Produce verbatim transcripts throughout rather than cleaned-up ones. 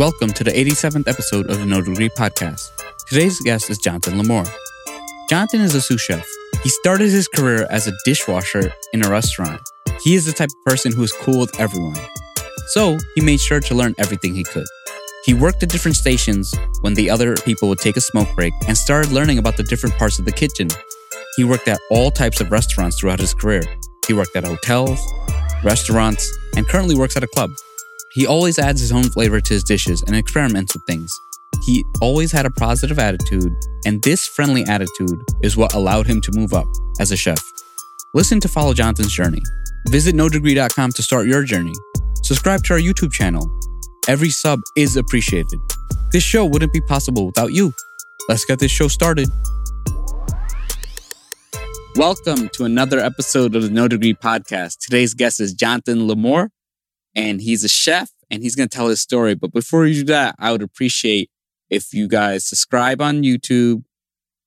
Welcome to the eighty-seventh episode of the No Degree Podcast. Today's guest is Jonathan Lamour. Jonathan is a sous chef. He started his career as a dishwasher in a restaurant. He is the type of person who is cool with everyone. So he made sure to learn everything he could. He worked at different stations when the other people would take a smoke break and started learning about the different parts of the kitchen. He worked at all types of restaurants throughout his career. He worked at hotels, restaurants, and currently works at a club. He always adds his own flavor to his dishes and experiments with things. He always had a positive attitude, and this friendly attitude is what allowed him to move up as a chef. Listen to follow Jonathan's journey. Visit no degree dot com to start your journey. Subscribe to our YouTube channel. Every sub is appreciated. This show wouldn't be possible without you. Let's get this show started. Welcome to another episode of the No Degree Podcast. Today's guest is Jonathan Lamour, and he's a chef, and he's going to tell his story. But before you do that, I would appreciate if you guys subscribe on YouTube,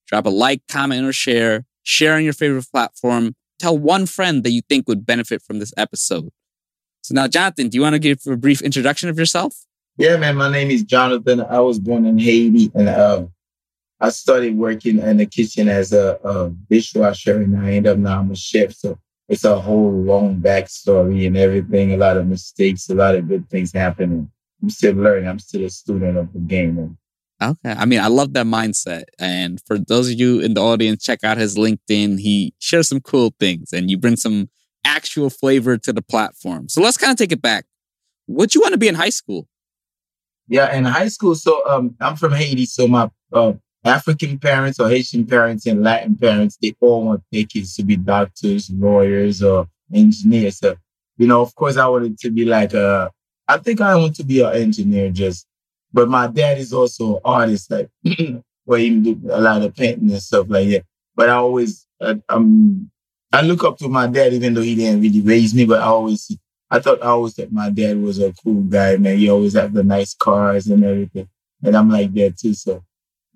drop a like, comment, or share, share on your favorite platform, tell one friend that you think would benefit from this episode. So now, Jonathan, do you want to give a brief introduction of yourself? Yeah, man. My name is Jonathan. I was born in Haiti, and uh, I started working in the kitchen as a, a dishwasher, and I ended up now I'm a chef. So it's a whole long backstory and everything. A lot of mistakes, a lot of good things happening. I'm still learning. I'm still a student of the game. Okay. I mean, I love that mindset. And for those of you in the audience, check out his LinkedIn. He shares some cool things, and you bring some actual flavor to the platform. So let's kind of take it back. What you want to be in high school? Yeah, in high school. So um, I'm from Haiti. So my uh, African parents or Haitian parents and Latin parents, they all want their kids to be doctors, lawyers, or engineers. So, you know, of course, I wanted to be like, a, I think I want to be an engineer just, but my dad is also an artist, like, where he do a lot of painting and stuff like that. But I always, I, I'm, I look up to my dad, even though he didn't really raise me, but I always, I thought I always thought my dad was a cool guy, man. He always had the nice cars and everything. And I'm like that too. So,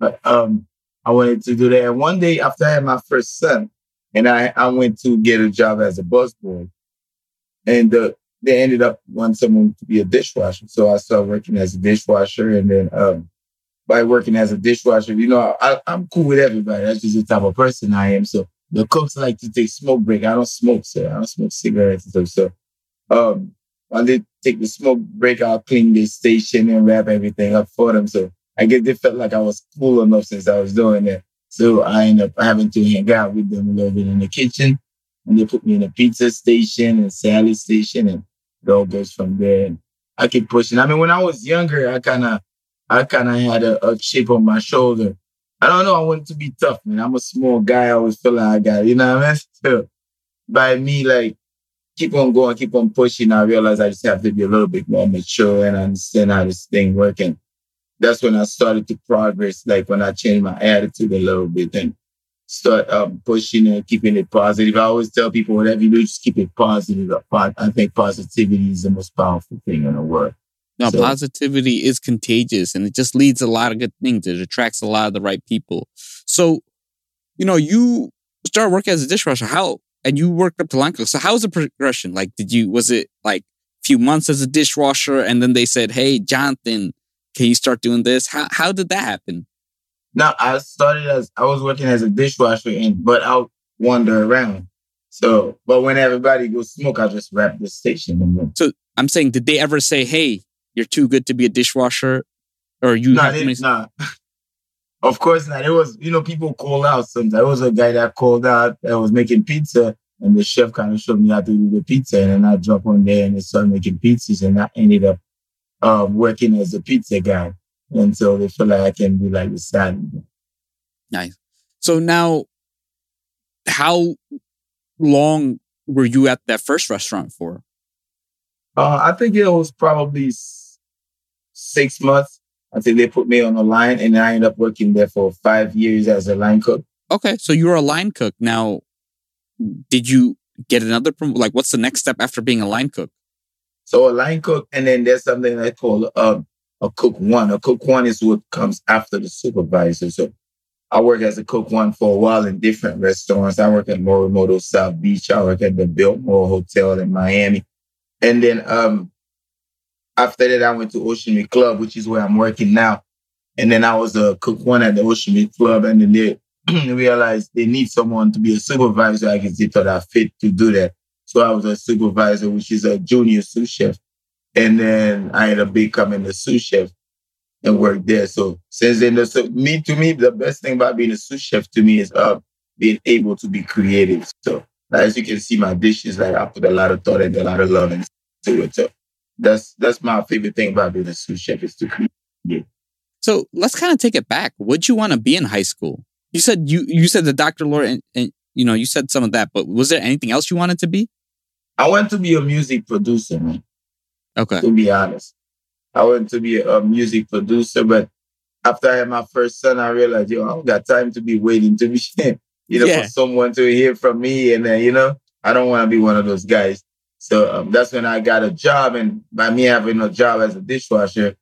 but um, I wanted to do that. And one day after I had my first son, and I, I went to get a job as a busboy. And uh, they ended up wanting someone to be a dishwasher. So I started working as a dishwasher. And then um, by working as a dishwasher, you know, I, I'm cool with everybody. That's just the type of person I am. So the cooks like to take smoke break. I don't smoke, so I don't smoke cigarettes and stuff. So um, when they take the smoke break, I'll clean their station and wrap everything up for them. So I guess they felt like I was cool enough since I was doing that. So I ended up having to hang out with them a little bit in the kitchen. And they put me in a pizza station and salad station, and it all goes from there. And I keep pushing. I mean, when I was younger, I kind of I kind of had a, a chip on my shoulder. I don't know. I wanted to be tough, man. I'm a small guy. I always feel like I got it. You know what I mean? So by me, like, keep on going, keep on pushing, I realized I just have to be a little bit more mature and understand how this thing works. And that's when I started to progress, like when I changed my attitude a little bit and start um, pushing and keeping it positive. I always tell people, whatever you do, just keep it positive. I think positivity is the most powerful thing in the world. Now, so, positivity is contagious, and it just leads a lot of good things. It attracts a lot of the right people. So, you know, you started working as a dishwasher. How, and you worked up to line cook. So how was the progression? Like, did you, was it like a few months as a dishwasher? And then they said, hey, Jonathan, can you start doing this? How how did that happen? No, I started as, I was working as a dishwasher, and but I would wander around. So, but when everybody goes smoke, I just wrap the station. So I'm saying, did they ever say, hey, you're too good to be a dishwasher, or you? No, nah, nah. Of course not. It was, you know, people call out sometimes. There was a guy that called out that was making pizza, and the chef kind of showed me how to do the pizza, and then I dropped on there and I started making pizzas, and I ended up uh, working as a pizza guy, and so they feel like I can be like the side. Nice. So now, how long were you at that first restaurant for? Uh, I think it was probably six months until they put me on a line, and I ended up working there for five years as a line cook. Okay, so you were a line cook. Now, did you get another prom- like, what's the next step after being a line cook? So a line cook, and then there's something they call uh, a cook one. A cook one is what comes after the supervisor. So I worked as a cook one for a while in different restaurants. I worked at Morimoto South Beach. I worked at the Biltmore Hotel in Miami. And then um, After that, I went to Ocean Reef Club, which is where I'm working now. And then I was a cook one at the Ocean Reef Club. And then they realized they need someone to be a supervisor. I guess they thought I fit to do that. So I was a supervisor, which is a junior sous chef. And then I ended up becoming a sous chef and worked there. So since then, the, so me to me, the best thing about being a sous chef to me is uh, being able to be creative. So like, as you can see, my dishes, like I put a lot of thought and a lot of love into it. So that's that's my favorite thing about being a sous chef is to create. Yeah. So let's kind of take it back. What'd you want to be in high school? You said you you said the Doctor Lamour, and, and you know you said some of that, but was there anything else you wanted to be? I wanted to be a music producer, man. Okay. To be honest, I wanted to be a music producer, but after I had my first son, I realized, yo, I don't got time to be waiting to be, you know, yeah. for someone to hear from me, and then, you know, I don't want to be one of those guys. So um, that's when I got a job, and by me having a job as a dishwasher,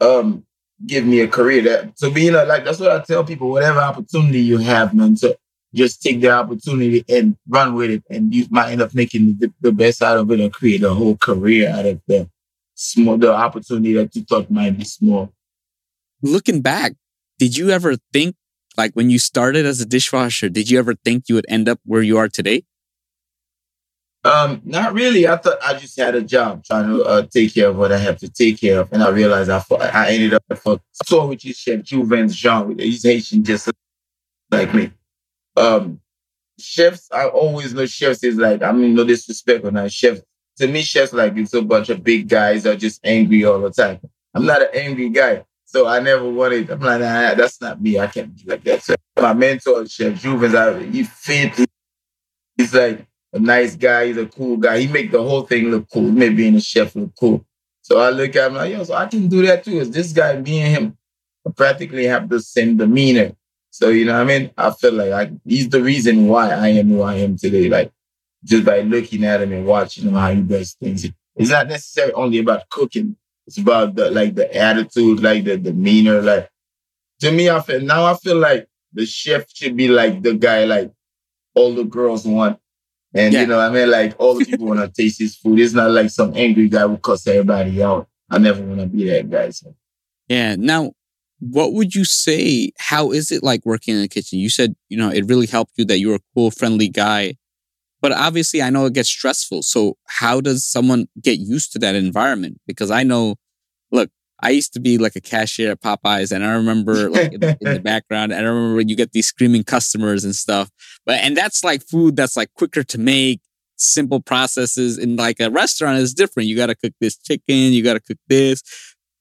um, give me a career. That so, being you know, like that's what I tell people: whatever opportunity you have, man, to just take the opportunity and run with it, and you might end up making the, the best out of it, or create a whole career out of the small the opportunity that you thought might be small. Looking back, did you ever think, like when you started as a dishwasher, did you ever think you would end up where you are today? Um, not really. I thought I just had a job trying to uh, take care of what I have to take care of. And I realized I I ended up for so which is Chef Juvens Jean. He's Haitian, just like me. Um, chefs, I always know chefs is like, I mean, no disrespect or not. Chefs, to me, chefs like it's a bunch of big guys that are just angry all the time. I'm not an angry guy. So I never wanted, I'm like, nah, that's not me. I can't be like that. So my mentor, Chef Juvens, I, he fit. He, he's like, a nice guy, he's a cool guy. He make the whole thing look cool. He make being a chef look cool. So I look at him like, yo, so I can do that too. Is this guy, me and him, practically have the same demeanor. So, you know what I mean? I feel like I, he's the reason why I am who I am today. Like, just by looking at him and watching him, how he does things. It's not necessarily only about cooking. It's about the, like, the attitude, like the demeanor. Like, to me, I feel, now I feel like the chef should be like the guy, like all the girls want. And yeah. you know, I mean, like all the people want to taste his food. It's not like some angry guy who cuss everybody out. I never want to be that guy. So. Yeah. Now, what would you say? How is it like working in the kitchen? You said, you know, it really helped you that you were a cool, friendly guy. But obviously, I know it gets stressful. So how does someone get used to that environment? Because I know, look, I used to be like a cashier at Popeyes, and I remember like in, in the background, and I remember you get these screaming customers and stuff. But and that's like food that's like quicker to make, simple processes. In like a restaurant is different. You got to cook this chicken, you got to cook this,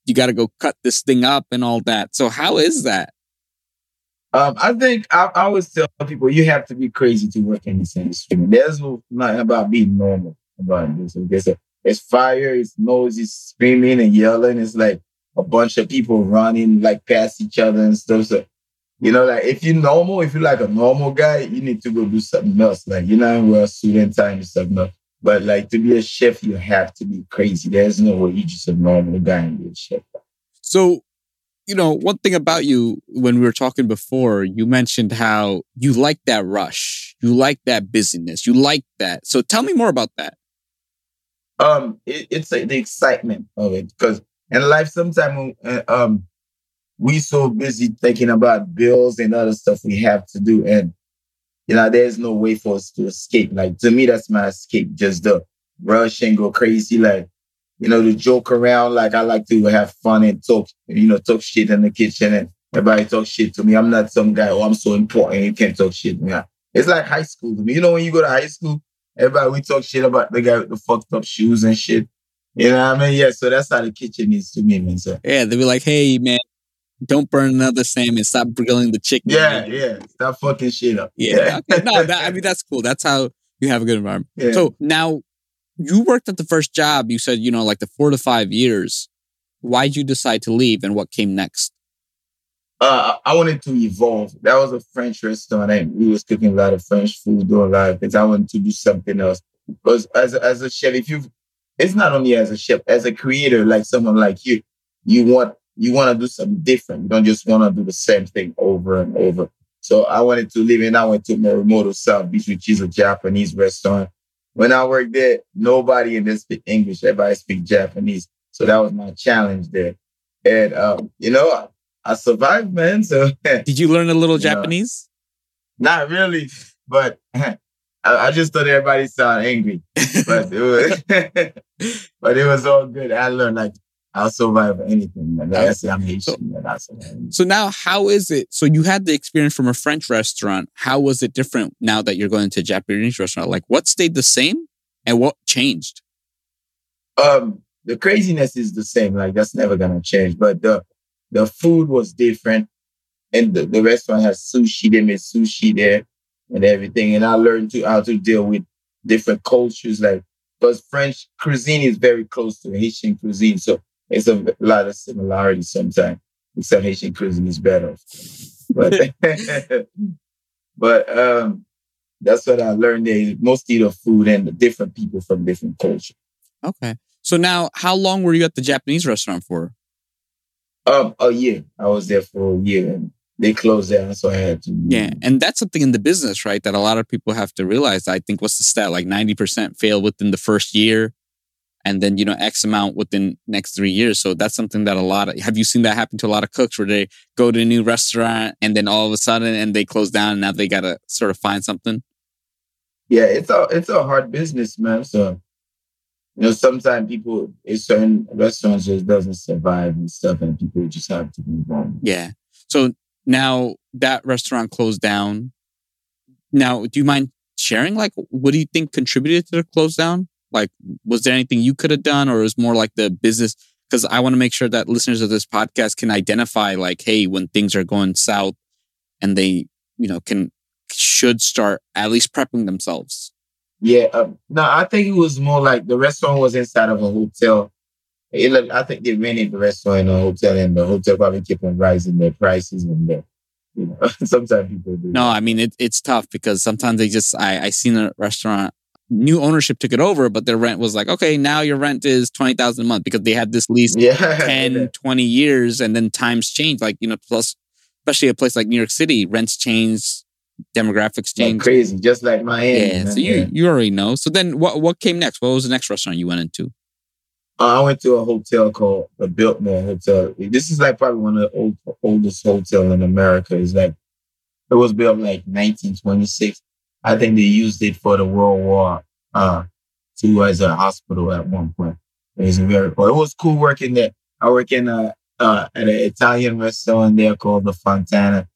you got to go cut this thing up and all that. So how is that? Um, I think I, I always tell people you have to be crazy to work in this industry. There's nothing about being normal about this. It's, it's fire, it's noise, it's screaming and yelling. It's like a bunch of people running like past each other and stuff. So, you know, like if you're normal, if you're like a normal guy, you need to go do something else. Like, you know, we're a student time or something else. But like to be a chef, you have to be crazy. There's no way you're just a normal guy and be a chef. So, you know, one thing about you, when we were talking before, you mentioned how you like that rush. You like that busyness. You like that. So tell me more about that. Um, it, it's uh, the excitement of it because in life, sometimes uh, um, we so busy thinking about bills and other stuff we have to do. And, you know, there's no way for us to escape. Like, to me, that's my escape. Just the rush and go crazy. Like, you know, to joke around. Like, I like to have fun and talk, you know, talk shit in the kitchen and everybody talk shit to me. I'm not some guy, oh, I'm so important. You can't talk shit to me. It's like high school to me. You know, when you go to high school, everybody, we talk shit about the guy with the fucked up shoes and shit. You know what I mean? Yeah, so that's how the kitchen is to me, man. So. Yeah, they'll be like, hey, man, don't burn another salmon. Stop grilling the chicken. Yeah, man. yeah. Stop fucking shit up. Yeah. yeah. Okay. No, that, I mean, that's cool. That's how you have a good environment. Yeah. So now you worked at the first job. You said, you know, like the four to five years. Why'd you decide to leave and what came next? Uh, I wanted to evolve. That was a French restaurant. And we was cooking a lot of French food, doing a lot of things. I wanted to do something else. Because as a, as a chef, if you, it's not only as a chef, as a creator, like someone like you, you want you want to do something different. You don't just want to do the same thing over and over. So I wanted to leave, and I went to Morimoto South Beach, which is a Japanese restaurant. When I worked there, nobody in there speak English. Everybody speak Japanese. So that was my challenge there. And, um, you know, I, I survived, man. So did you learn a little Japanese? Know, not really, but I, I just thought everybody sounded angry. But it was, but it was all good. I learned, like, I'll survive anything. Man. Like I said, I'm Haitian. Man. I'll survive anything. So now how is it? So you had the experience from a French restaurant. How was it different now that you're going to a Japanese restaurant? Like, what stayed the same and what changed? Um, the craziness is the same. Like, that's never going to change. But the the food was different. And the, the restaurant has sushi. They made sushi there and everything. And I learned to, how to deal with different cultures. Like, because French cuisine is very close to Haitian cuisine. So it's a lot of similarities sometimes. Except Haitian cuisine is better. But but um, that's what I learned there. Mostly the food and the different people from different cultures. Okay. So now, how long were you at the Japanese restaurant for? Um, a year. I was there for a year. And they closed down, so I had to leave. Yeah, and that's something in the business, right, that a lot of people have to realize. I think, what's the stat? Like ninety percent fail within the first year. And then, you know, X amount within next three years. So that's something that a lot of, have you seen that happen to a lot of cooks where they go to a new restaurant and then all of a sudden and they close down and now they got to sort of find something? Yeah, it's a, it's a hard business, man. So, you know, sometimes people, certain restaurants just doesn't survive and stuff and people just have to move on. Yeah. So now that restaurant closed down. Now, do you mind sharing? Like, what do you think contributed to the close down? Like, was there anything you could have done, or is more like the business? Because I want to make sure that listeners of this podcast can identify, like, hey, when things are going south, and they, you know, can should start at least prepping themselves. Yeah, um, no, I think it was more like the restaurant was inside of a hotel. It, I think they rented the restaurant in a hotel, and the hotel probably kept on rising their prices and their. You know, sometimes people do. No, I mean it, it's tough because sometimes they just I I seen a restaurant. New ownership took it over, but their rent was like, okay, now your rent is twenty thousand dollars a month because they had this lease yeah. ten, twenty years and then times change. Like, you know, plus, especially a place like New York City, rents change, demographics change. Like crazy, just like Miami. Yeah, man. So you, yeah. you already know. So then what what came next? What was the next restaurant you went into? Uh, I went to a hotel called the Biltmore Hotel. This is like probably one of the old, oldest hotels in America. It's like, it was built like nineteen twenty-six. I think they used it for the World War uh, Two as a hospital at one point. It was very cool. It was cool working there. I work in a, uh, at an Italian restaurant there called the Fontana,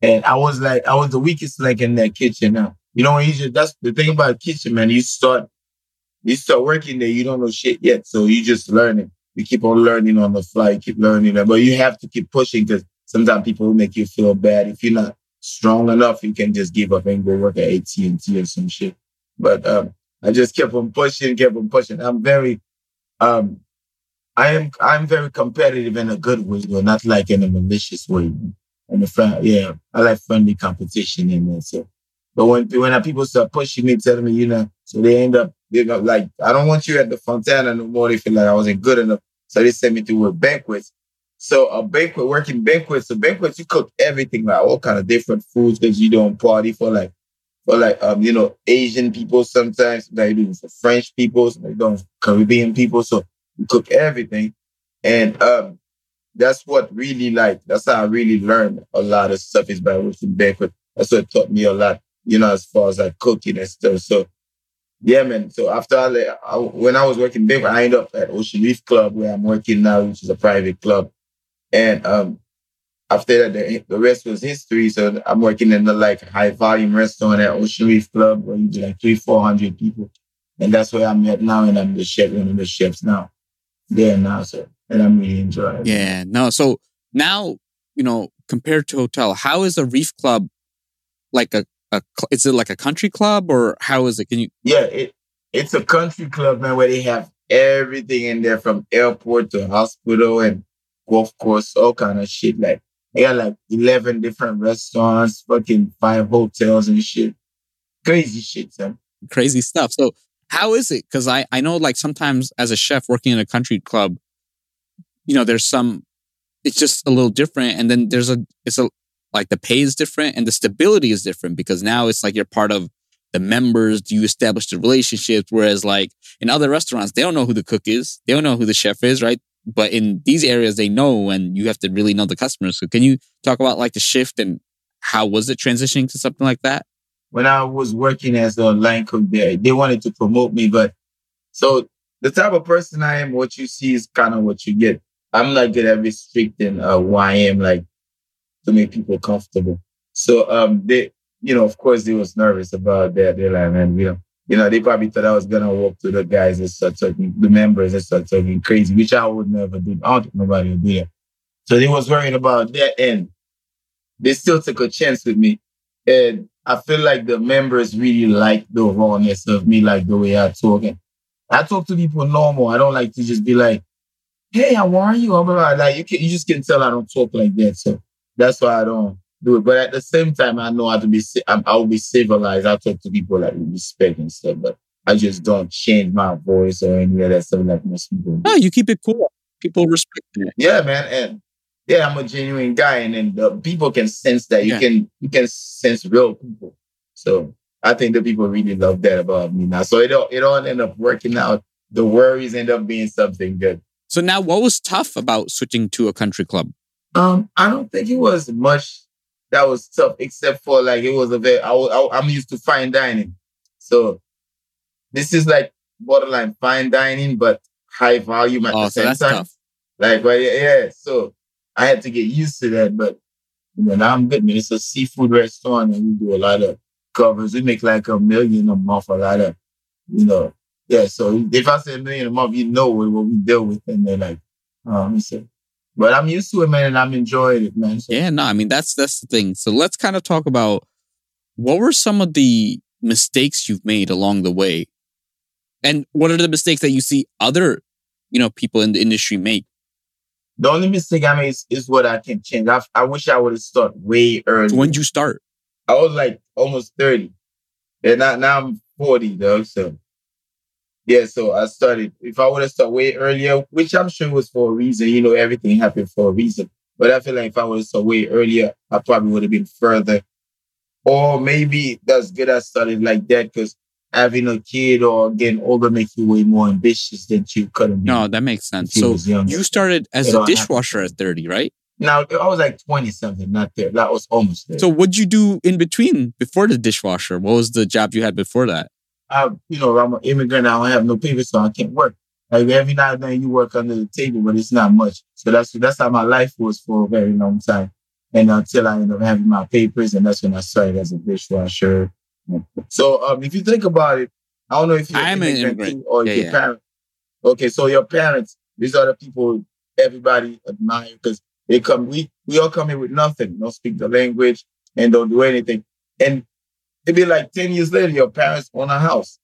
and I was like, I was the weakest like in that kitchen. Now you know, you just, that's the thing about a kitchen, man. You start, you start working there, you don't know shit yet, so you just learning. You keep on learning on the fly. You keep learning, but you have to keep pushing because sometimes people make you feel bad if you're not strong enough, you can just give up and go work at A T and T or some shit. But um, I just kept on pushing, kept on pushing. I'm very, um, I am, I'm very competitive in a good way, though, not like in a malicious way. And the friend, yeah, I like friendly competition in there. So, but when when people start pushing me, telling me, you know, so they end up, you know, like, I don't want you at the Fontana no more. They feel like I wasn't good enough, so they sent me to a banquet. So a banquet, working banquets, so banquets, you cook everything, like all kind of different foods because you don't party for like, for like, um, you know, Asian people sometimes, like you do for French people, like you do for Caribbean people. So you cook everything. And um, that's what really like, that's how I really learned a lot of stuff is by working banquet. That's what taught me a lot, you know, as far as like cooking and stuff. So yeah, man. So after I, like, I when I was working banquet, I ended up at Ocean Reef Club where I'm working now, which is a private club. And um, after that, the, the rest was history. So I'm working in the like high volume restaurant at Ocean Reef Club where you do like three, four hundred people, and that's where I'm at now. And I'm the chef, one of the chefs now, there now. So and I'm really enjoying it. Yeah, no. So now you know, compared to hotel, how is a Reef Club like a a? Is it like a country club or how is it? Can you? Yeah, it it's a country club, man, where they have everything in there from airport to hospital and. Golf course, all kind of shit. Like they got like eleven different restaurants, fucking five hotels and shit. Crazy shit, son. Crazy stuff. So how is it? Because I, I know like sometimes as a chef working in a country club, you know, there's some, it's just a little different. And then there's a, it's a, like the pay is different and the stability is different because now it's like you're part of the members? Do you establish the relationships? Whereas like in other restaurants, they don't know who the cook is. They don't know who the chef is, right? But in these areas, they know, and you have to really know the customers. So can you talk about like the shift and how was it transitioning to something like that? When I was working as an online cook there, they wanted to promote me. But so the type of person I am, what you see is kind of what you get. I'm not good at restricting uh, who I am, like to make people comfortable. So um, they, you know, of course, they was nervous about that. They're like, man, you know, you know, they probably thought I was gonna walk to the guys and start talking, the members and start talking crazy, which I would never do. I don't think nobody would do that. So they was worried about that, and they still took a chance with me. And I feel like the members really like the rawness of me, like the way I talk. And I talk to people normal. I don't like to just be like, hey, how are you? Like, you can, you just can tell I don't talk like that. So that's why I don't do it. But at the same time, I know how to be, I'll be civilized. I talk to people like with respect and stuff, but I just don't change my voice or any of that stuff like most people do. No, you keep it cool. People respect it. Yeah, man. And yeah, I'm a genuine guy. And then the people can sense that. You yeah. can, you can sense real people. So I think the people really love that about me now. So it all, it all ended up working out. The worries end up being something good. So now what was tough about switching to a country club? Um, I don't think it was much that was tough, except for like it was a very, I, I, I'm used to fine dining. So this is like borderline fine dining, but high volume at oh, the so same that's time. Tough. Like, well, yeah, yeah. So I had to get used to that, but you know, now I'm good, man. It's a seafood restaurant and we do a lot of covers. We make like a million a month, a lot of, you know, yeah, so if I say a million a month, you know what we deal with. And they're like, um, so. But I'm used to it, man, and I'm enjoying it, man. So. Yeah, no, I mean, that's that's the thing. So let's kind of talk about what were some of the mistakes you've made along the way? And what are the mistakes that you see other, you know, people in the industry make? The only mistake I made is, is what I can change. I, I wish I would have started way earlier. So when did you start? I was like almost thirty. And I, now I'm forty, though, so... Yeah, so I started, if I would have started way earlier, which I'm sure was for a reason, you know, everything happened for a reason. But I feel like if I would have started way earlier, I probably would have been further. Or maybe that's good I started like that because having a kid or getting older makes you way more ambitious than you could have been. No, that makes sense. So you started as a dishwasher at thirty, right? No, I was like twenty-something, not there. That was almost there. So what'd you do in between before the dishwasher? What was the job you had before that? I, you know, I'm an immigrant. I don't have no papers, so I can't work. Like every now and then you work under the table, but it's not much. So that's that's how my life was for a very long time. And until I ended up having my papers, and that's when I started as a dishwasher. So um, if you think about it, I don't know if you're I'm an immigrant or yeah, your yeah. parents. Okay, so your parents, these are the people everybody admires because they come. We we all come in with nothing, don't speak the language, and don't do anything. And it'd be like ten years later, your parents own a house.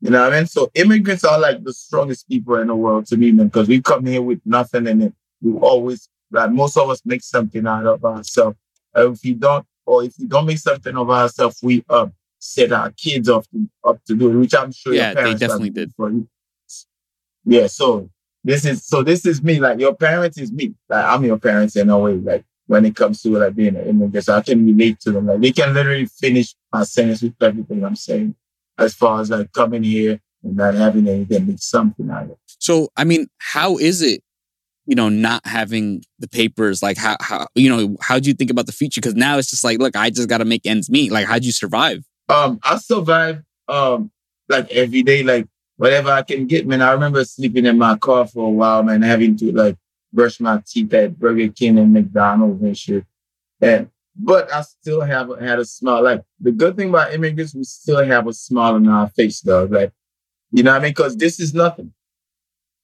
You know what I mean? So immigrants are like the strongest people in the world to me, man, because we come here with nothing and then we always, like most of us make something out of ourselves. Uh, if you don't, or if we don't make something of ourselves, we uh, set our kids up to, up to do it, which I'm sure yeah, your parents... Yeah, they definitely did. For you. Yeah, so this is so this is me. Like your parents is me. Like I'm your parents in a way, like when it comes to like being an immigrant. So I can relate to them. Like they can literally finish my sentence with everything I'm saying as far as like coming here and not having anything, make something out of it. So, I mean, how is it, you know, not having the papers? Like how, how you know, how do you think about the future? Because now it's just like, look, I just got to make ends meet. Like, how'd you survive? Um, I survived um, like every day, like whatever I can get, man. I remember sleeping in my car for a while, man, having to like brush my teeth at Burger King and McDonald's and shit. And, but I still haven't had a smile. Like, the good thing about immigrants, we still have a smile on our face, though. Like, you know what I mean? Because this is nothing.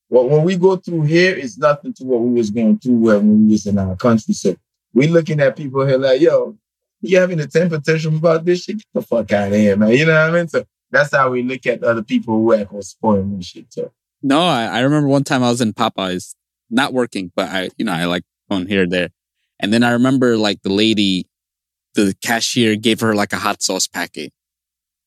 What, what we go through here is nothing to what we was going through when we was in our country. So we're looking at people here like, yo, you having a temper tantrum about this shit? Get the fuck out of here, man. You know what I mean? So that's how we look at other people who act or spoiling and shit. So. No, I, I remember one time I was in Popeyes. Not working, but I, you know, I like going here, there. And then I remember like the lady, the cashier gave her like a hot sauce packet.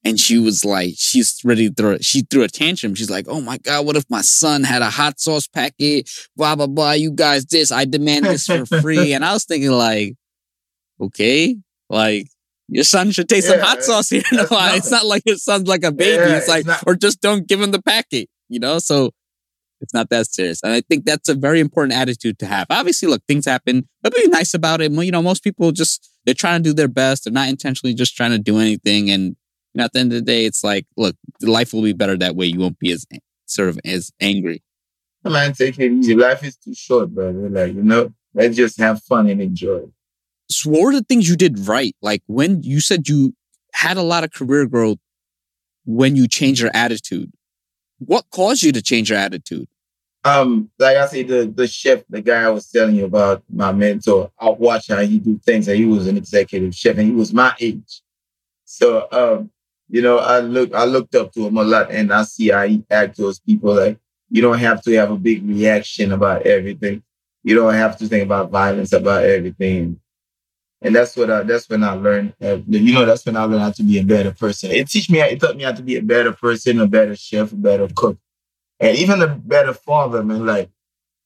And she was like, she's ready to throw, she threw a tantrum. She's like, oh my God, what if my son had a hot sauce packet? Blah, blah, blah. You guys, this, I demand this for free. And I was thinking like, okay, like your son should taste yeah, some hot sauce here in a while. It's not like your son's like a baby. Yeah, it's like, it's not- or just don't give him the packet, you know? So it's not that serious. And I think that's a very important attitude to have. Obviously, look, things happen, but be nice about it. You know, most people just, they're trying to do their best. They're not intentionally just trying to do anything. And you know, at the end of the day, it's like, look, life will be better that way. You won't be as sort of as angry. Come on, take it easy. Life is too short, brother. Like, you know, let's just have fun and enjoy. So what were the things you did right? Like when you said you had a lot of career growth when you changed your attitude, what caused you to change your attitude? Um, like I say, the the chef, the guy I was telling you about, my mentor, I watched how he do things, and he was an executive chef, and he was my age. So, um, you know, I look, I looked up to him a lot, and I see how he act to those people. Like, you don't have to have a big reaction about everything. You don't have to think about violence about everything. And that's what I, that's when I learned, uh, you know, that's when I learned how to be a better person. It teach me, it taught me how to be a better person, a better chef, a better cook, and even a better father, man. Like,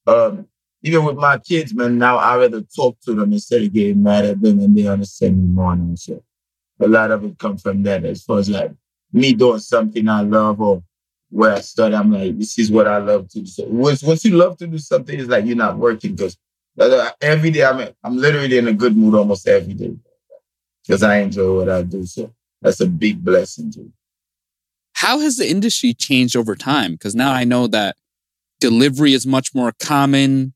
um, even with my kids, man, now I rather talk to them instead of getting mad at them and they understand me more and shit. A lot of it comes from that as far as like me doing something I love or where I started, I'm like, this is what I love to do. So once, once you love to do something, it's like you're not working because every day, I'm, I'm literally in a good mood almost every day because I enjoy what I do. So that's a big blessing, dude. How has the industry changed over time? Because now I know that delivery is much more common,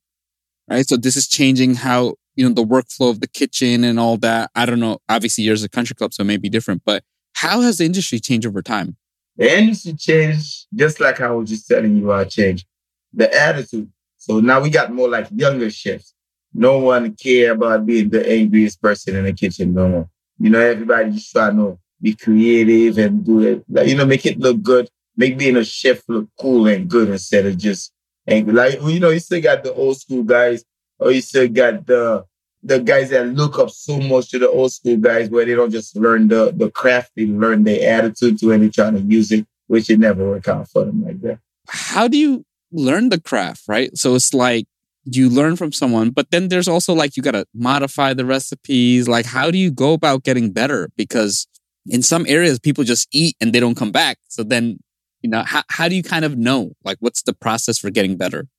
right? So this is changing how, you know, the workflow of the kitchen and all that. I don't know. Obviously, yours is a country club, so it may be different. But how has the industry changed over time? The industry changed, just like I was just telling you, I changed. The attitude. So now we got more like younger chefs. No one care about being the angriest person in the kitchen no more. You know, everybody just trying to be creative and do it. Like, you know, make it look good. Make being a chef look cool and good instead of just angry. Like, you know, you still got the old school guys or you still got the the guys that look up so much to the old school guys where they don't just learn the, the craft. They learn their attitude to and they're trying to use it, which it never work out for them like that. How do you learn the craft, right? So it's like you learn from someone, but then there's also like you got to modify the recipes. Like, how do you go about getting better? Because in some areas, people just eat and they don't come back. So then, you know, how, how do you kind of know? Like, what's the process for getting better?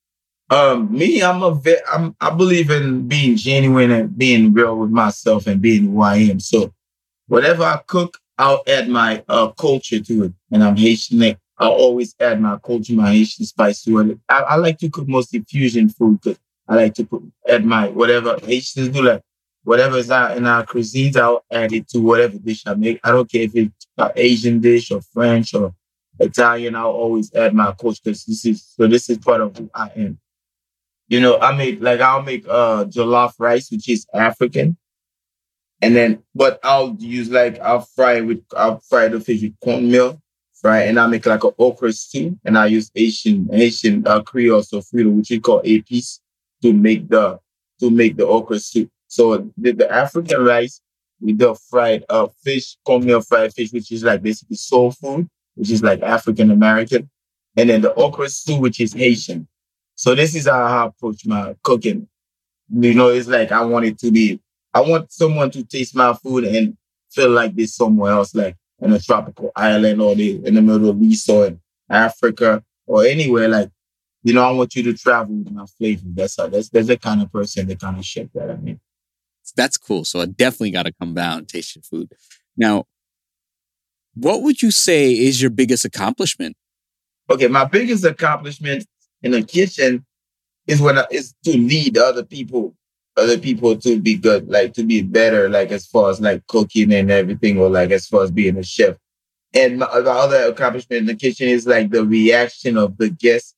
Um, me, I'm a vet. I'm, I believe in being genuine and being real with myself and being who I am. So whatever I cook, I'll add my uh, culture to it. And I'm Haitian. I always add my culture, my Haitian spice to it. I, I like to cook mostly fusion food because I like to put, add my whatever Haitians do, like whatever is out in our cuisines, I'll add it to whatever dish I make. I don't care if it's an Asian dish or French or Italian. I'll always add my culture. This is so. This is part of who I am. You know, I make like I'll make uh, jollof rice, which is African, and then but I'll use like I'll fry with I'll fry the fish with cornmeal. Right, and I make like an okra stew, and I use Asian Asian uh, Creole sofrito, which we call a piece, to make the to make the okra stew. So the, the African rice with the fried uh, fish, cornmeal fried fish, which is like basically soul food, which is like African American, and then the okra stew, which is Haitian. So this is how I approach my cooking. You know, it's like I want it to be. I want someone to taste my food and feel like this somewhere else, like in a tropical island or the, in the Middle East or in Africa or anywhere. Like, you know, I want you to travel with my flavor. That's how, that's, that's the kind of person, the kind of chef that I mean. That's cool. So I definitely got to come down and taste your food. Now, what would you say is your biggest accomplishment? Okay, my biggest accomplishment in the kitchen is when I, is to lead other people, other people to be good, like to be better, like as far as like cooking and everything, or like as far as being a chef. And my, the other accomplishment in the kitchen is like the reaction of the guests.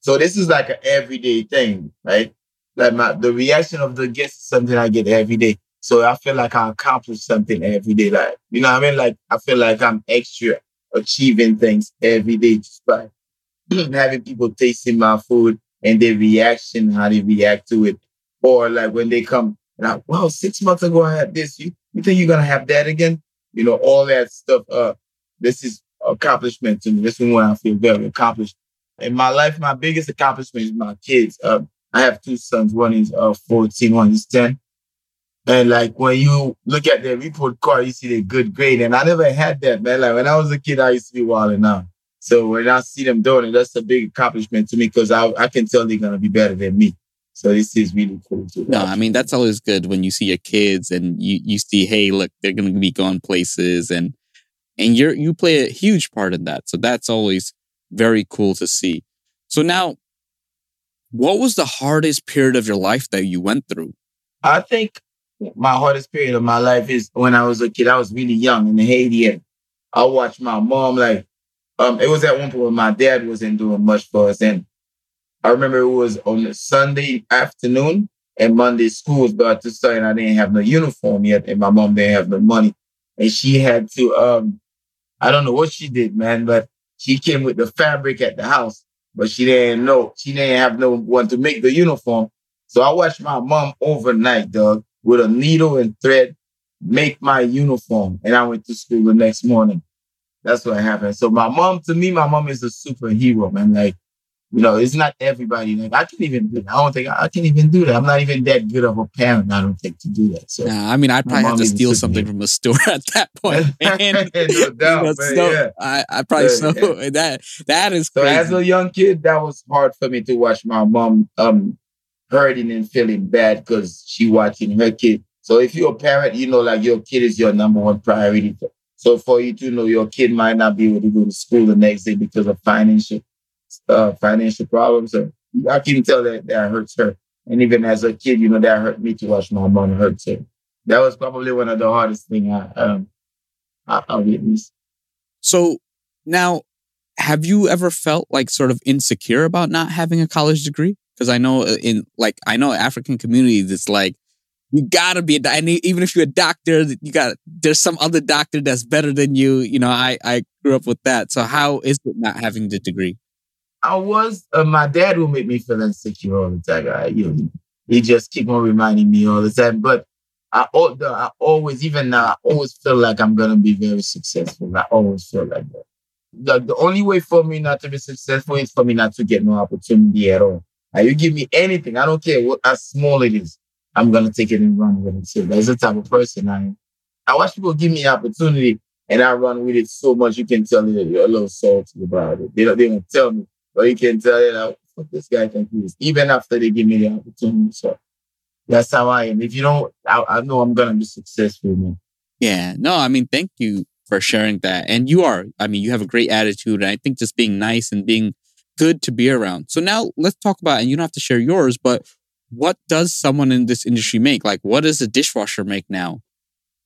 So this is like an everyday thing, right? Like my, the reaction of the guests is something I get every day. So I feel like I accomplish something every day. Like, you know what I mean? Like I feel like I'm extra achieving things every day just by having people tasting my food and their reaction, how they react to it. Or like when they come, like, wow, six months ago I had this. You, you think you're going to have that again? You know, all that stuff. Uh, this is accomplishment to me. This is when I feel very accomplished. In my life, my biggest accomplishment is my kids. Uh, I have two sons. One is uh, fourteen, one is ten. And like when you look at their report card, you see their good grade. And I never had that, man. Like when I was a kid, I used to be wilding out. So when I see them doing it, that's a big accomplishment to me because I I can tell they're gonna be better than me. So this is really cool too. No, I mean that's always good when you see your kids and you, you see, hey, look, they're gonna be going places, and and you you play a huge part in that. So that's always very cool to see. So now, what was the hardest period of your life that you went through? I think my hardest period of my life is when I was a kid. I was really young in Haiti, and I watched my mom. Like, um, it was at one point when my dad wasn't doing much for us. And I remember it was on a Sunday afternoon and Monday school was about to start, and I didn't have no uniform yet, and my mom didn't have no money. And she had to, um, I don't know what she did, man, but she came with the fabric at the house, but she didn't know. She didn't have no one to make the uniform. So I watched my mom overnight, dog, with a needle and thread, make my uniform. And I went to school the next morning. That's what happened. So my mom, to me, my mom is a superhero, man. Like, you know, it's not everybody. Like, I can't even do that. I don't think I, I can even do that. I'm not even that good of a parent, I don't think, to do that. So, nah, I mean, I'd probably have to steal something from a store at that point, man. No doubt, you know, man, so, yeah. I, I probably, so, so yeah. that, that is crazy. So as a young kid, that was hard for me to watch my mom um, hurting and feeling bad because she watching her kid. So if you're a parent, you know, like your kid is your number one priority. So for you to know your kid might not be able to go to school the next day because of financial uh, financial problems. So I can tell that that hurts her. And even as a kid, you know, that hurt me to watch my mom hurt too. That was probably one of the hardest things I, um, I, I witnessed. So now, have you ever felt like sort of insecure about not having a college degree? Because I know in like, I know African communities, it's like, you gotta be a doc- and even if you're a doctor, you got there's some other doctor that's better than you. You know, I, I grew up with that. So how is it not having the degree? I was uh, my dad would make me feel insecure all the time. I, you know, he just keep on reminding me all the time. But I, I always, even now, I always feel like I'm gonna be very successful. I always feel like that. The, the only way for me not to be successful is for me not to get no opportunity at all. Like, you give me anything, I don't care what how small it is. I'm going to take it and run with it too. That's the type of person I am. I watch people give me opportunity and I run with it so much. You can tell that you're a little salty about it. They don't, they don't tell me, but you can tell that I, what this guy think he is, even after they give me the opportunity. So that's how I am. If you don't, I, I know I'm going to be successful, man. Yeah. No, I mean, thank you for sharing that. And you are, I mean, you have a great attitude. And I think just being nice and being good to be around. So now let's talk about, and you don't have to share yours, but what does someone in this industry make? Like, what does a dishwasher make now?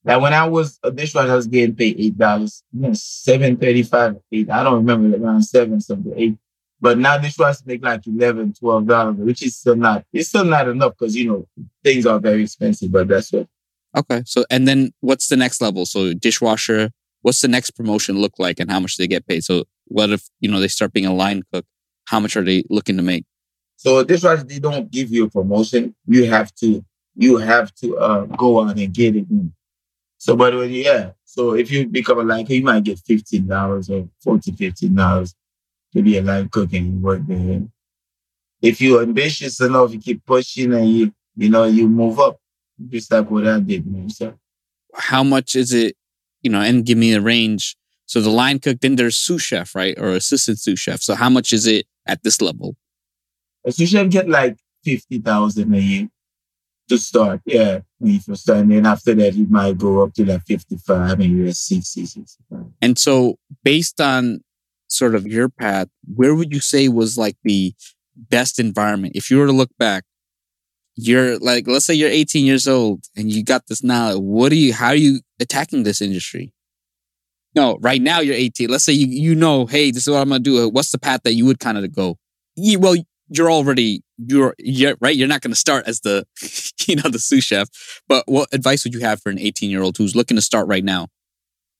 Like, when I was a dishwasher, I was getting paid eight dollars. You know, seven thirty-five, eight. I don't remember, around seven, something, eight. But now dishwashers make like eleven, twelve dollars, which is still not, it's still not enough because, you know, things are very expensive, but that's what. Okay. So, and then what's the next level? So dishwasher, what's the next promotion look like and how much they get paid? So what if, you know, they start being a line cook? How much are they looking to make? So dishwasher, they don't give you a promotion. You have to, you have to uh, go out and get it. So, by the way, yeah. So if you become a line cook, you might get fifteen dollars or forty, fifteen dollars to be a line cook and you work there. If you're ambitious enough, you keep pushing and you, you know, you move up. Just like what I did, man. So, how much is it? You know, and give me a range. So the line cook, then there's sous chef, right, or assistant sous chef. So how much is it at this level? A sous chef get like fifty thousand a year to start. Yeah. When you first start. And then after that, you might go up to like fifty-five and you're at sixty, sixty-five. And so based on sort of your path, where would you say was like the best environment? If you were to look back, you're like, let's say you're eighteen years old and you got this knowledge. What are you, how are you attacking this industry? No, right now you're eighteen. Let's say you, you know, hey, this is what I'm going to do. What's the path that you would kind of go? You, well, You're already, you're, you're right. You're not going to start as the, you know, the sous chef. But what advice would you have for an eighteen year old who's looking to start right now?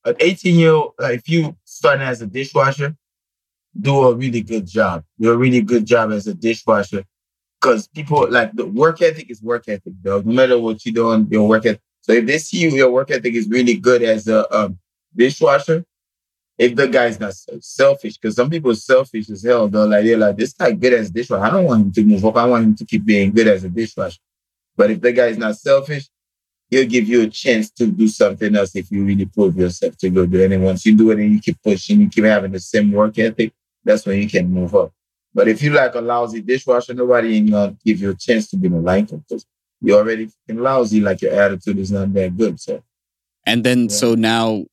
An eighteen year old, uh, if you start as a dishwasher, do a really good job. Do a really good job as a dishwasher. Because people like the work ethic is work ethic, though. No matter what you're doing, your work ethic. So if they see you, your work ethic is really good as a um, dishwasher. If the guy's not selfish, because some people are selfish as hell, though. Like, they're like, this guy good as a dishwasher. I don't want him to move up. I want him to keep being good as a dishwasher. But if the guy's not selfish, he'll give you a chance to do something else if you really prove yourself to go do it. And once you do it and you keep pushing, you keep having the same work ethic, that's when you can move up. But if you like a lousy dishwasher, nobody ain't going to give you a chance to be the like it because you're already fucking lousy, like your attitude is not that good. So, And then, yeah. so now,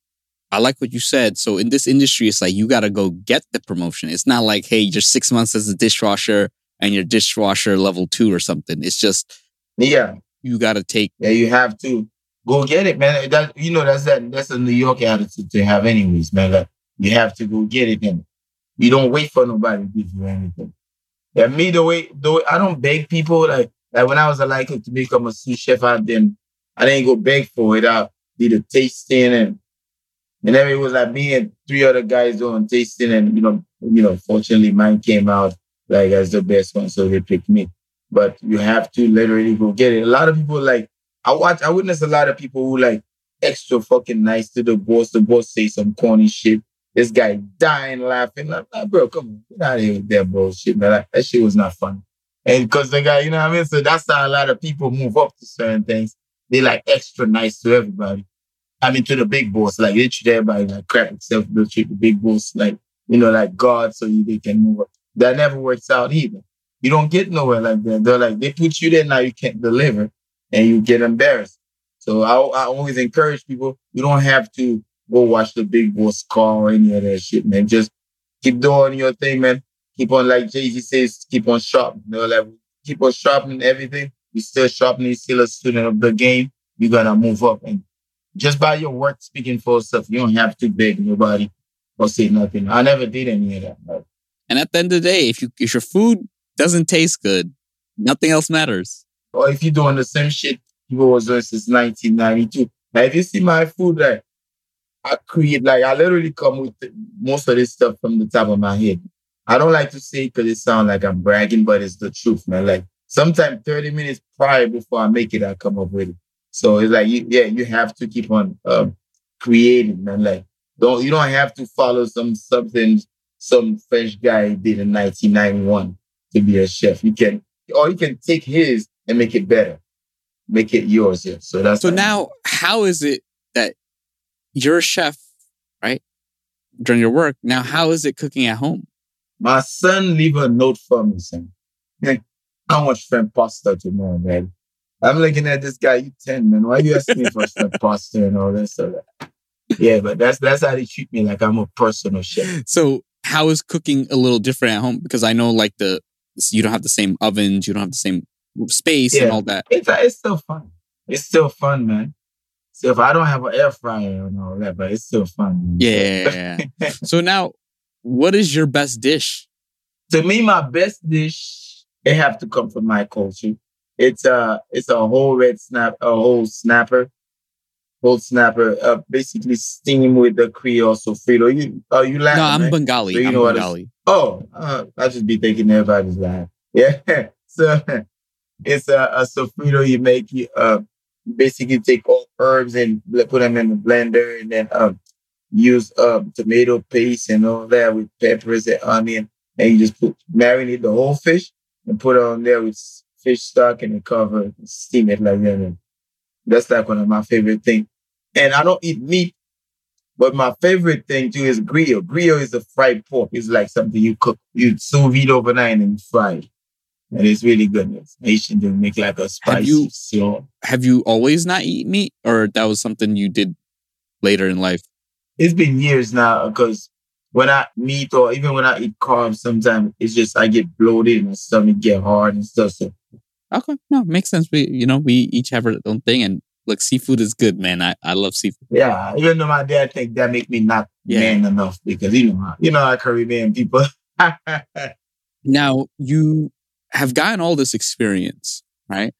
I like what you said. So in this industry, it's like you got to go get the promotion. It's not like, hey, you're six months as a dishwasher and you're dishwasher level two or something. It's just... Yeah. You got to take... Yeah, you have to go get it, man. That, you know, that's that. That's a New York attitude to have anyways, man. Like, you have to go get it, and you don't wait for nobody to give you anything. Yeah, me, the way, the way I don't beg people. Like, like when I was a light cook to become a sous chef, I didn't, I didn't go beg for it. I did a tasting, and and then it was like me and three other guys doing tasting, and you know, you know, fortunately mine came out like as the best one, so they picked me. But you have to literally go get it. A lot of people, like, I watch, I witness a lot of people who, like, extra fucking nice to the boss. The boss say some corny shit. This guy dying laughing. Like, nah, bro, come on. Get out of here with that bullshit, man. Like, that shit was not fun. And because the guy, you know what I mean? So that's how a lot of people move up to certain things. They, like, extra nice to everybody. I mean, to the big boss. Like, they treat everybody like crap except they treat the big boss like, you know, like God, so they can move up. That never works out either. You don't get nowhere like that. They're like, they put you there, now you can't deliver, and you get embarrassed. So I, I always encourage people, you don't have to go watch the big boss call or any of that shit, man. Just keep doing your thing, man. Keep on, like Jay-Z says, keep on sharpening. You know, like, keep on sharpening everything. You're still sharpening, you're still a student of the game. You're going to move up. And just by your work speaking for yourself, you don't have to beg nobody or say nothing. I never did any of that. Man. And at the end of the day, if you if your food doesn't taste good, nothing else matters. Or if you're doing the same shit people was doing since nineteen ninety-two. Now, if you see my food, like, I create, like, I literally come with the, most of this stuff from the top of my head. I don't like to say it because it sounds like I'm bragging, but it's the truth, man. Like, sometimes thirty minutes prior before I make it, I come up with it. So it's like, you, yeah, you have to keep on um, creating, man. Like, don't you don't have to follow some something some French guy did in nineteen ninety-one. To be a chef. You can, or you can take his and make it better. Make it yours. Yeah. So that's So now, how is it that you're a chef, right? During your work. Now, how is it cooking at home? My son leave a note for me saying, hey, I want shrimp pasta tomorrow, man. I'm looking at this guy, you ten, man. Why are you asking me for shrimp pasta and all that stuff? Yeah, but that's that's how they treat me, like I'm a personal chef. So how is cooking a little different at home? Because I know, like, the you don't have the same ovens, you don't have the same space, yeah, and all that. It's it's still fun. It's still fun, man. So if I don't have an air fryer and all that, but it's still fun. Man. Yeah. So now, what is your best dish? To me, my best dish, it have to come from my culture. It's a it's a whole red snap, a whole snapper, whole snapper, uh, basically steamed with the Creole sofrito. You are you laughing? No, I'm man? Bengali. So you I'm know Bengali. What Oh, uh, I just be thinking everybody's lying. Yeah. So it's a, a sofrito you make. You uh, basically take all herbs and put them in the blender, and then um, use uh, tomato paste and all that with peppers and onion. And you just put, marinate the whole fish and put it on there with fish stock and cover, and steam it like that. And that's like one of my favorite things. And I don't eat meat. But my favorite thing, too, is griot. Griot is a fried pork. It's like something you cook. You sous vide overnight and you fry it. And it's really good. It's Asian to make like a spicy. Have you, so, have you always not eaten meat? Or that was something you did later in life? It's been years now because when I meat or even when I eat carbs, sometimes it's just I get bloated and my stomach get hard and stuff. So. Okay. No, makes sense. We, you know, we each have our own thing, and look, seafood is good, man. I, I love seafood. Yeah, even though my dad think that make me not yeah. man enough because you know you know how Caribbean people. Now you have gotten all this experience, right?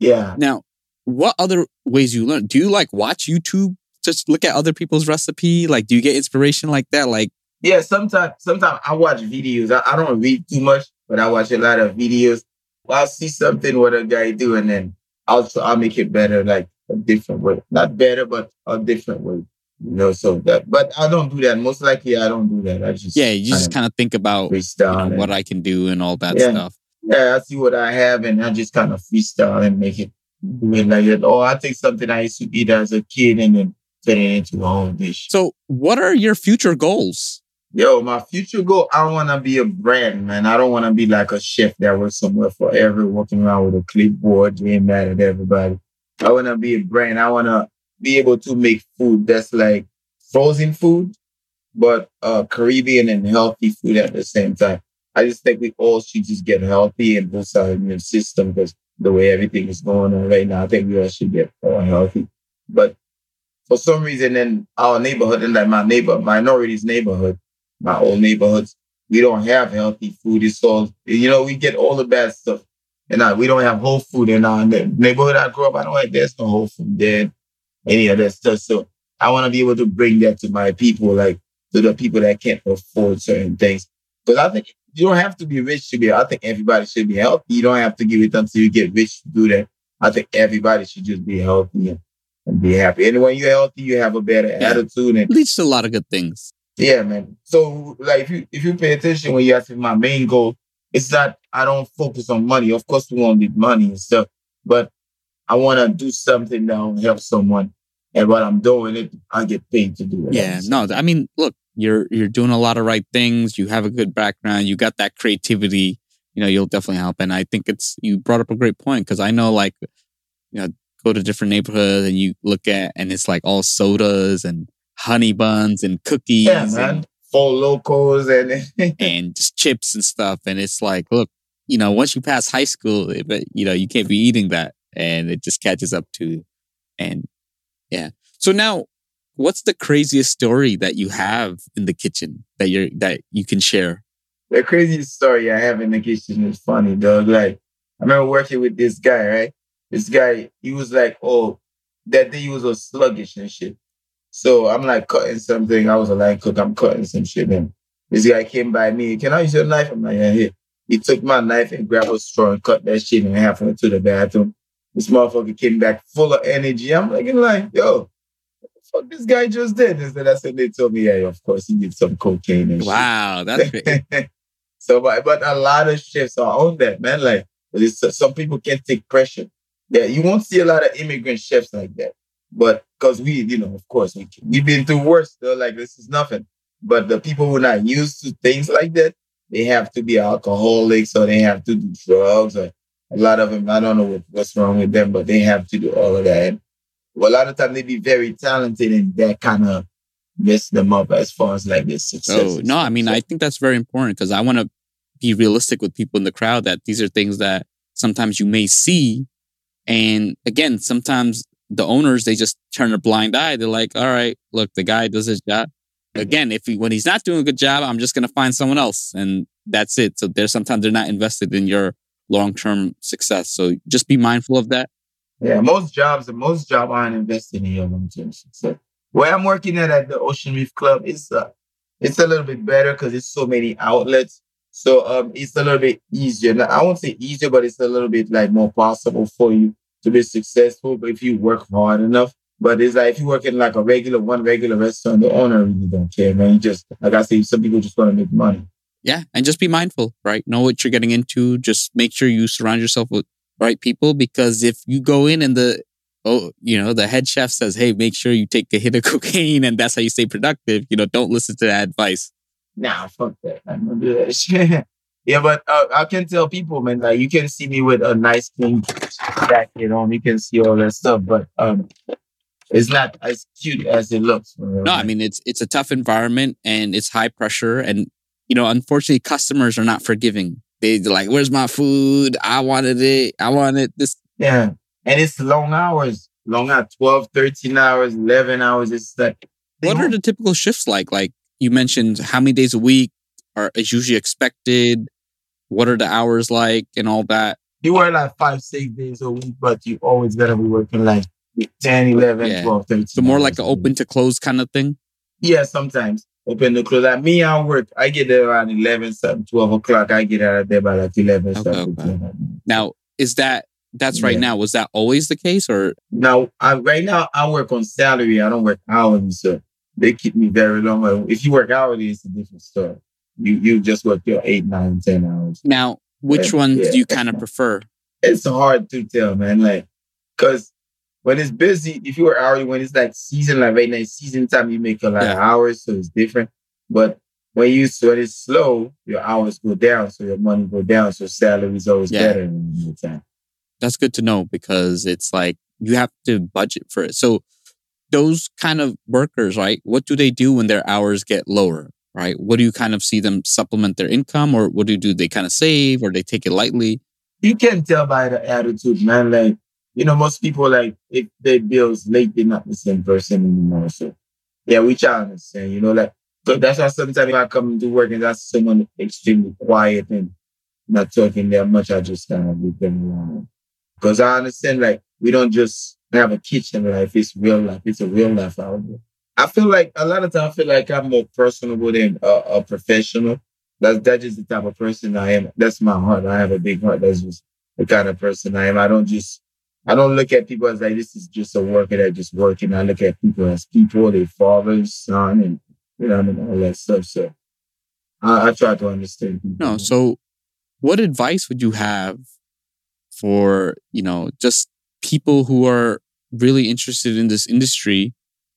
Yeah. Now, what other ways you learn? Do you like watch YouTube? Just look at other people's recipe. Like, do you get inspiration like that? Like, yeah. Sometimes, sometimes I watch videos. I, I don't read too much, but I watch a lot of videos. I'll see something what a guy do, and then I'll I'll make it better, like. A different way. Not better, but a different way. You know, so that, but I don't do that. Most likely I don't do that. I just Yeah, you just kind of think about freestyle, you know, what I can do and all that yeah, stuff. Yeah, I see what I have and I just kind of freestyle and make it Being like that, oh, I think something I used to eat as a kid and then turn it into a whole dish. So what are your future goals? Yo, my future goal, I want to be a brand, man. I don't want to be like a chef that was somewhere forever walking around with a clipboard, getting mad at everybody. I want to be a brand. I want to be able to make food that's like frozen food, but uh, Caribbean and healthy food at the same time. I just think we all should just get healthy and boost our immune system because the way everything is going on right now, I think we all should get more healthy. But for some reason in our neighborhood, and like my neighbor, minorities neighborhood, my old neighborhoods, we don't have healthy food. It's all, you know, we get all the bad stuff. And I, we don't have whole food in our neighborhood I grew up. I don't like there's no whole food there, any of that stuff. So I want to be able to bring that to my people, like to the people that can't afford certain things. Because I think you don't have to be rich to be, I think everybody should be healthy. You don't have to give it until you get rich to do that. I think everybody should just be healthy and, and be happy. And when you're healthy, you have a better yeah. attitude. And it leads to a lot of good things. Yeah, man. So, like, if you if you pay attention when you ask me my main goal, it's that I don't focus on money. Of course, we won't need money and stuff, but I want to do something that will help someone. And while I'm doing it, I get paid to do it. Yeah, no, I mean, look, you're you're doing a lot of right things. You have a good background. You got that creativity. You know, you'll definitely help. And I think it's you brought up a great point because I know, like, you know, go to different neighborhoods and you look at and it's like all sodas and honey buns and cookies. Yeah, man. Four Locos and and just chips and stuff. And it's like, look, you know, once you pass high school, but you know, you can't be eating that. And it just catches up to you. And yeah. So now what's the craziest story that you have in the kitchen that you're that you can share? The craziest story I have in the kitchen is funny, dog. Like I remember working with this guy, right? This guy, he was like, oh, that day he was all sluggish and shit. So I'm like cutting something. I was a line cook. I'm cutting some shit. And this guy came by me. Can I use your knife? I'm like, yeah, here. He took my knife and grabbed a straw and cut that shit in half and went to the bathroom. This motherfucker came back full of energy. I'm like, like yo, what the fuck this guy just did? And then that's when they told me, yeah, of course, he did some cocaine and shit. Wow, that's great. So, but, but a lot of chefs are on that, man. Like, some people can't take pressure. Yeah, you won't see a lot of immigrant chefs like that. But because we, you know, of course, we, we've been through worse. They're like, this is nothing. But the people who are not used to things like that, they have to be alcoholics or they have to do drugs. Or a lot of them, I don't know what, what's wrong with them, but they have to do all of that. And well, a lot of times they be very talented and that kind of mess them up as far as like their success. Oh, no, I mean, so, I think that's very important because I want to be realistic with people in the crowd that these are things that sometimes you may see. And again, sometimes the owners, they just turn a blind eye. They're like, all right, look, the guy does his job. Again, if he, when he's not doing a good job, I'm just going to find someone else. And that's it. So there's sometimes they're not invested in your long-term success. So just be mindful of that. Yeah, most jobs, the most job aren't invested in your long-term success. Where I'm working at, at the Ocean Reef Club, it's, uh, it's a little bit better because there's so many outlets. So um, it's a little bit easier. Now, I won't say easier, but it's a little bit like more possible for you to be successful, but if you work hard enough. But it's like if you work in like a regular, one regular restaurant, the owner really don't care, man. You just, like I say, some people just want to make money. Yeah, and just be mindful, right? Know what you're getting into. Just make sure you surround yourself with right people because if you go in and the, oh, you know, the head chef says, hey, make sure you take a hit of cocaine and that's how you stay productive. You know, don't listen to that advice. Nah, fuck that. I'm gonna do that shit. Yeah, but uh, I can tell people, man, like you can see me with a nice clean jacket on. You can see all that stuff, but um, it's not as cute as it looks. Right? No, I mean, it's it's a tough environment and it's high pressure. And, you know, unfortunately, customers are not forgiving. They're like, where's my food? I wanted it. I wanted this. Yeah. And it's long hours, long hours, twelve, thirteen hours, eleven hours. It's like, what are the typical shifts like? Like you mentioned how many days a week are is usually expected? What are the hours like and all that? You work like five, six days a week, but you always got to be working like ten, eleven, yeah. twelve, thirteen. So more like an open to close kind of thing? Yeah, sometimes. Open to close. Like me, I work. I get there around eleven, something, twelve o'clock. I get out of there by like eleven. Okay, okay. Now, is that, that's right yeah. now. Was that always the case or? No, I, right now I work on salary. I don't work hourly, so they keep me very long. If you work hourly, it's a different story. You you just work your eight, nine, ten hours. Now, which yeah, one yeah, do you kind of prefer? It's hard to tell, man. Like Because when it's busy, if you were hourly, when it's like season, like right now, it's season time, you make a lot yeah. of hours, so it's different. But when you when it's slow, your hours go down, so your money go down, so salary is always yeah. better in the time. That's good to know, because it's like you have to budget for it. So those kind of workers, right? What do they do when their hours get lower, right? What do you kind of see them supplement their income, or what do you do? They kind of save, or they take it lightly? You can tell by the attitude, man. Like, you know, most people, like, if their bills late, they're not the same person anymore. So, yeah, we try to understand, you know, like, so that's why sometimes I come to work and that's someone extremely quiet and not talking that much. I just kind of look around. Because I understand, like, we don't just have a kitchen life. It's real life. It's a real life out there. I feel like a lot of times I feel like I'm more personable than a, a professional. That's, that's just the type of person I am. That's my heart. I have a big heart. That's just the kind of person I am. I don't just, I don't look at people as like, this is just a worker that just working. I look at people as people, their father, son, and you know, and all that stuff. So I, I try to understand people. No, so what advice would you have for, you know, just people who are really interested in this industry?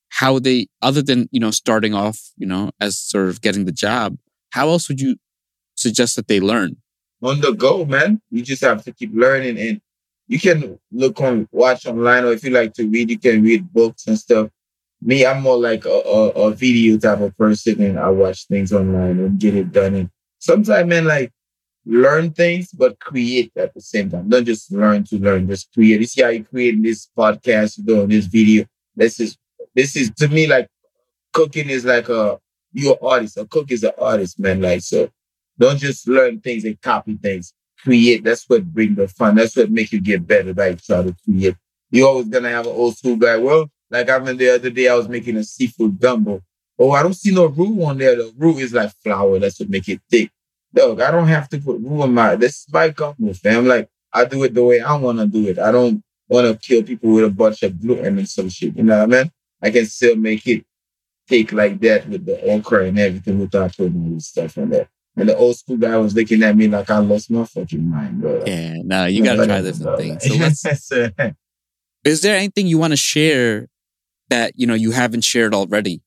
How they, other than, you know, starting off, you know, as sort of getting the job, how else would you suggest that they learn? On the go, man. You just have to keep learning, and you can look on, watch online, or if you like to read, you can read books and stuff. Me, I'm more like a, a, a video type of person, and I watch things online and get it done. And sometimes, man, like, learn things, but create at the same time. Don't just learn to learn, just create. You see how you create this podcast, you're doing this video. This is, this is to me, like, cooking is like a, you're an artist. A cook is an artist, man. Like, so don't just learn things and copy things. Create. That's what brings the fun. That's what makes you get better by trying to create. You're always going to have an old school guy. Well, like, I remember the other day, I was making a seafood gumbo. Oh, I don't see no roux on there. The roux is like flour. That's what makes it thick. Look, I don't have to put roux on my, this is my gumbo, fam. Like, I do it the way I want to do it. I don't want to kill people with a bunch of gluten and some shit. You know what I mean? I can still make it thick like that with the okra and everything without putting all this stuff in there. And the old school guy was looking at me like I lost my fucking mind, bro. Yeah, no, you gotta try different things. So is there anything you want to share that, you know, you haven't shared already?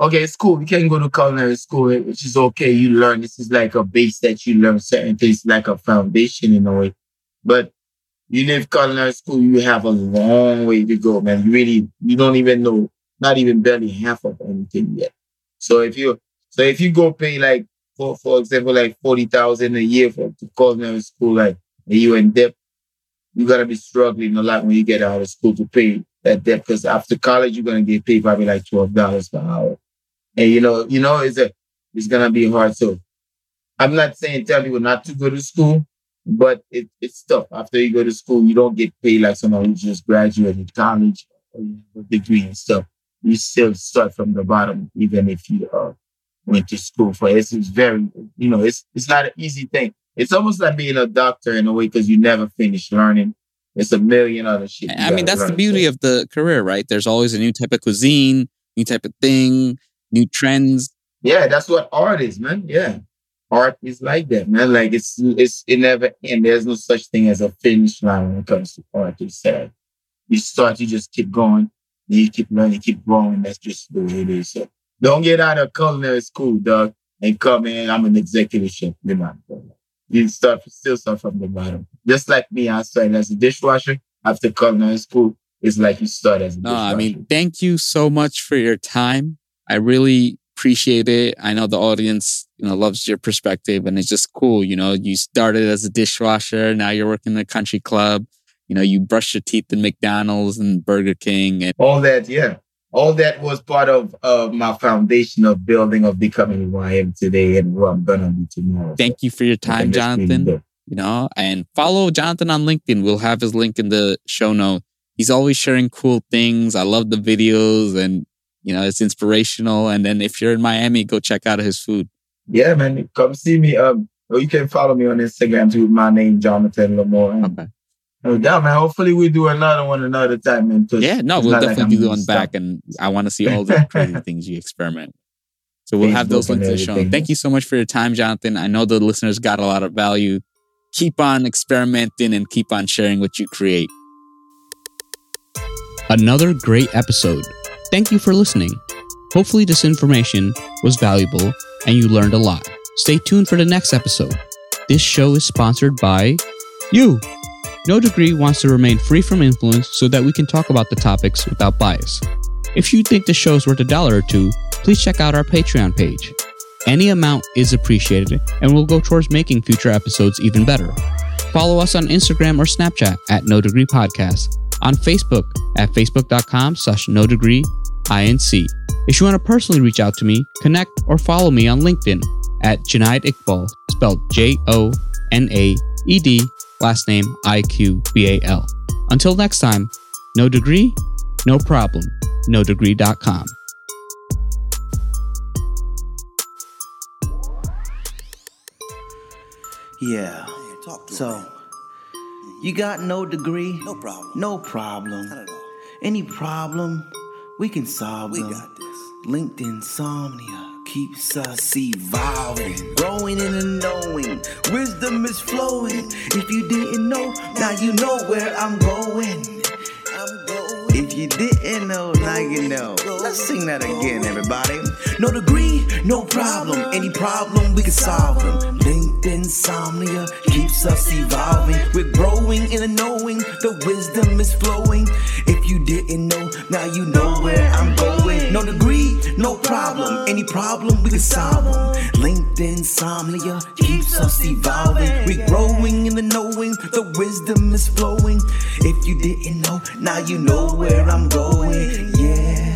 Okay, it's cool. You can go to culinary school, which is okay. You learn. This is like a base that you learn certain things, like a foundation in a way. But you leave culinary school, you have a long way to go, man. You really, you don't even know, not even barely half of anything yet. So if you, so if you go pay like, for for example, like forty thousand dollars a year for to culinary school, like, and you in debt, you gotta be struggling a lot when you get out of school to pay that debt. Because after college, you're gonna get paid probably like twelve dollars per hour, and you know, you know, it's a, it's gonna be hard. So I'm not saying tell people not to go to school. But it, it's tough. After you go to school, you don't get paid like someone who just graduated college or a degree and stuff. You still start from the bottom, even if you uh, went to school for it. It's very, you know, it's it's not an easy thing. It's almost like being a doctor in a way, because you never finish learning. It's a million other shit. I mean, that's the beauty of the career, right? There's always a new type of cuisine, new type of thing, new trends. Yeah, that's what art is, man. Yeah. Art is like that, man. Like, it's, it's, it never ends. There's no such thing as a finish line when it comes to art. It's sad. You start, you just keep going. Then you keep learning, you keep growing. That's just the way it is. So don't get out of culinary school, dog, and come in. I'm an executive chef. You're not. You start, still start from the bottom. Just like me, I started as a dishwasher. After culinary school, it's like you start as a dishwasher. No, I mean, thank you so much for your time. I really appreciate it. I know the audience, you know, loves your perspective, and it's just cool. You know, you started as a dishwasher. Now you're working in a country club. You know, you brush your teeth in McDonald's and Burger King and all that. Yeah. All that was part of uh, my foundational building of becoming who I am today and who I'm going to be tomorrow. Thank you for your time, Jonathan. You know, and follow Jonathan on LinkedIn. We'll have his link in the show note. He's always sharing cool things. I love the videos, and you know, it's inspirational. And then if you're in Miami, go check out his food. Yeah, man. Come see me. Um, or you can follow me on Instagram too. My name, Jonathan Lamour. Okay. No doubt, man. Hopefully we do another one another time, man. Yeah, no, we'll definitely like do one back. And I want to see all the crazy things you experiment. So we'll Facebook have those links in the show. Thank you so much for your time, Jonathan. I know the listeners got a lot of value. Keep on experimenting and keep on sharing what you create. another great episode. Thank you for listening. Hopefully this information was valuable and you learned a lot. Stay tuned for the next episode. This show is sponsored by you. No Degree wants to remain free from influence so that we can talk about the topics without bias. If you think the show is worth a dollar or two, please check out our Patreon page. Any amount is appreciated and will go towards making future episodes even better. Follow us on Instagram or Snapchat at No Degree Podcast, on Facebook at facebook.com slash No Degree INC. If you want to personally reach out to me, connect or follow me on LinkedIn at Jonaed Iqbal, spelled J O N A E D, last name I Q B A L. Until next time, no degree, no problem, no degree dot com. Yeah. So, you got no degree? No problem. No problem. Not at all. Any problem, we can solve them. We got this. Linked insomnia keeps us evolving, growing in the knowing. Wisdom is flowing. If you didn't know, now you know where I'm going. I'm going. If you didn't know, now you know. Let's sing that again, everybody. No degree, no problem. Any problem, we can solve them. Linked insomnia keeps us evolving. We're growing in the knowing. The wisdom is flowing. If you didn't know, now you know where I'm going. No degree, no problem. Any problem, we can solve them. Linked insomnia keeps us evolving. We're growing in the knowing. The wisdom is flowing. If you didn't know, now you know where I'm going. Yeah.